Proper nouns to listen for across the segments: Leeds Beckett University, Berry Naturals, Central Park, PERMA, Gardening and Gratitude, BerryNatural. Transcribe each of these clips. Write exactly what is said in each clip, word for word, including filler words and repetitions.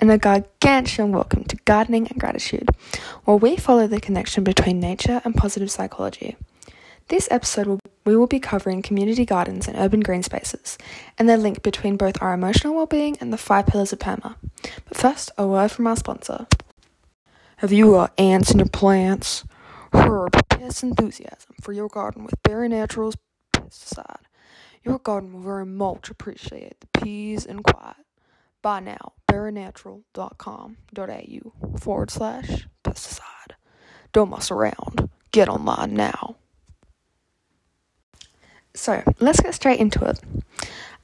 and a gargantuan welcome to Gardening and Gratitude, where we follow the connection between nature and positive psychology. This episode, we will be covering community gardens and urban green spaces, and their link between both our emotional well-being and the five pillars of PERMA. But first, a word from our sponsor. Have you got ants in your plants? Her pest enthusiasm for your garden with Berry Naturals pesticide. Your garden will very much appreciate the peace and quiet. Buy now, berry natural dot com dot a u forward slash pesticide. Don't mess around. Get online now. So, let's get straight into it.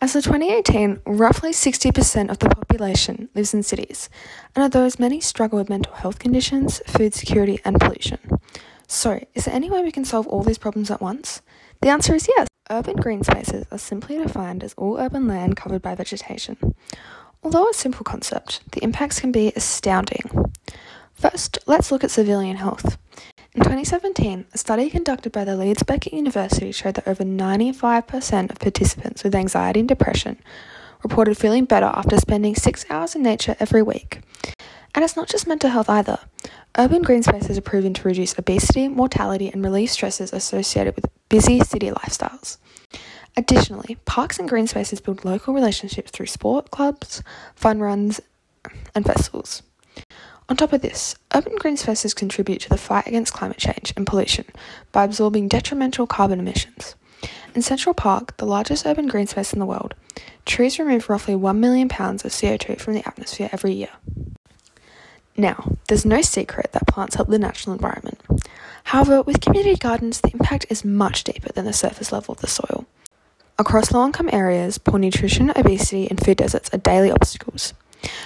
As of twenty eighteen, roughly sixty percent of the population lives in cities, and of those, many struggle with mental health conditions, food security, and pollution. So, is there any way we can solve all these problems at once? The answer is yes. Urban green spaces are simply defined as all urban land covered by vegetation. Although a simple concept, the impacts can be astounding. First, let's look at civilian health. In twenty seventeen, a study conducted by the Leeds Beckett University showed that over ninety-five percent of participants with anxiety and depression reported feeling better after spending six hours in nature every week. And it's not just mental health either. Urban green spaces are proven to reduce obesity, mortality, and relieve stresses associated with busy city lifestyles. Additionally, parks and green spaces build local relationships through sport clubs, fun runs, and festivals. On top of this, urban green spaces contribute to the fight against climate change and pollution by absorbing detrimental carbon emissions. In Central Park, the largest urban green space in the world, trees remove roughly one million pounds of C O two from the atmosphere every year. Now, there's no secret that plants help the natural environment. However, with community gardens, the impact is much deeper than the surface level of the soil. Across low-income areas, poor nutrition, obesity, and food deserts are daily obstacles.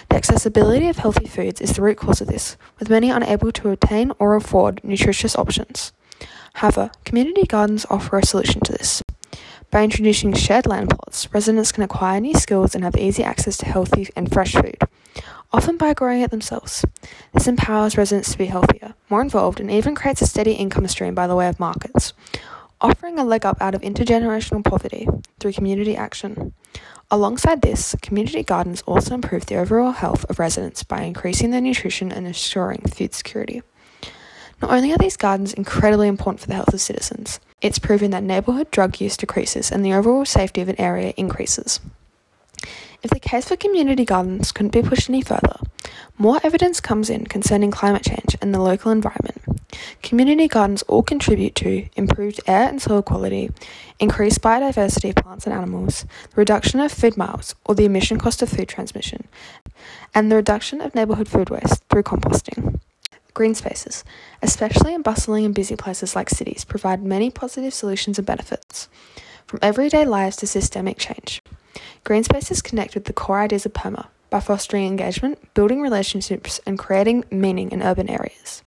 The accessibility of healthy foods is the root cause of this, with many unable to obtain or afford nutritious options. However, community gardens offer a solution to this. By introducing shared land plots, residents can acquire new skills and have easy access to healthy and fresh food, often by growing it themselves. This empowers residents to be healthier, more involved, and even creates a steady income stream by the way of markets, offering a leg up out of intergenerational poverty through community action. Alongside this, community gardens also improve the overall health of residents by increasing their nutrition and ensuring food security. Not only are these gardens incredibly important for the health of citizens, it's proven that neighbourhood drug use decreases and the overall safety of an area increases. If the case for community gardens couldn't be pushed any further, more evidence comes in concerning climate change and the local environment. Community gardens all contribute to improved air and soil quality, increased biodiversity of plants and animals, the reduction of food miles or the emission cost of food transmission, and the reduction of neighbourhood food waste through composting. Green spaces, especially in bustling and busy places like cities, provide many positive solutions and benefits, from everyday lives to systemic change. Green spaces connect with the core ideas of PERMA by fostering engagement, building relationships, and creating meaning in urban areas.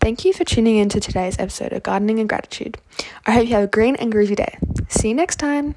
Thank you for tuning in to today's episode of Gardening and Gratitude. I hope you have a green and groovy day. See you next time.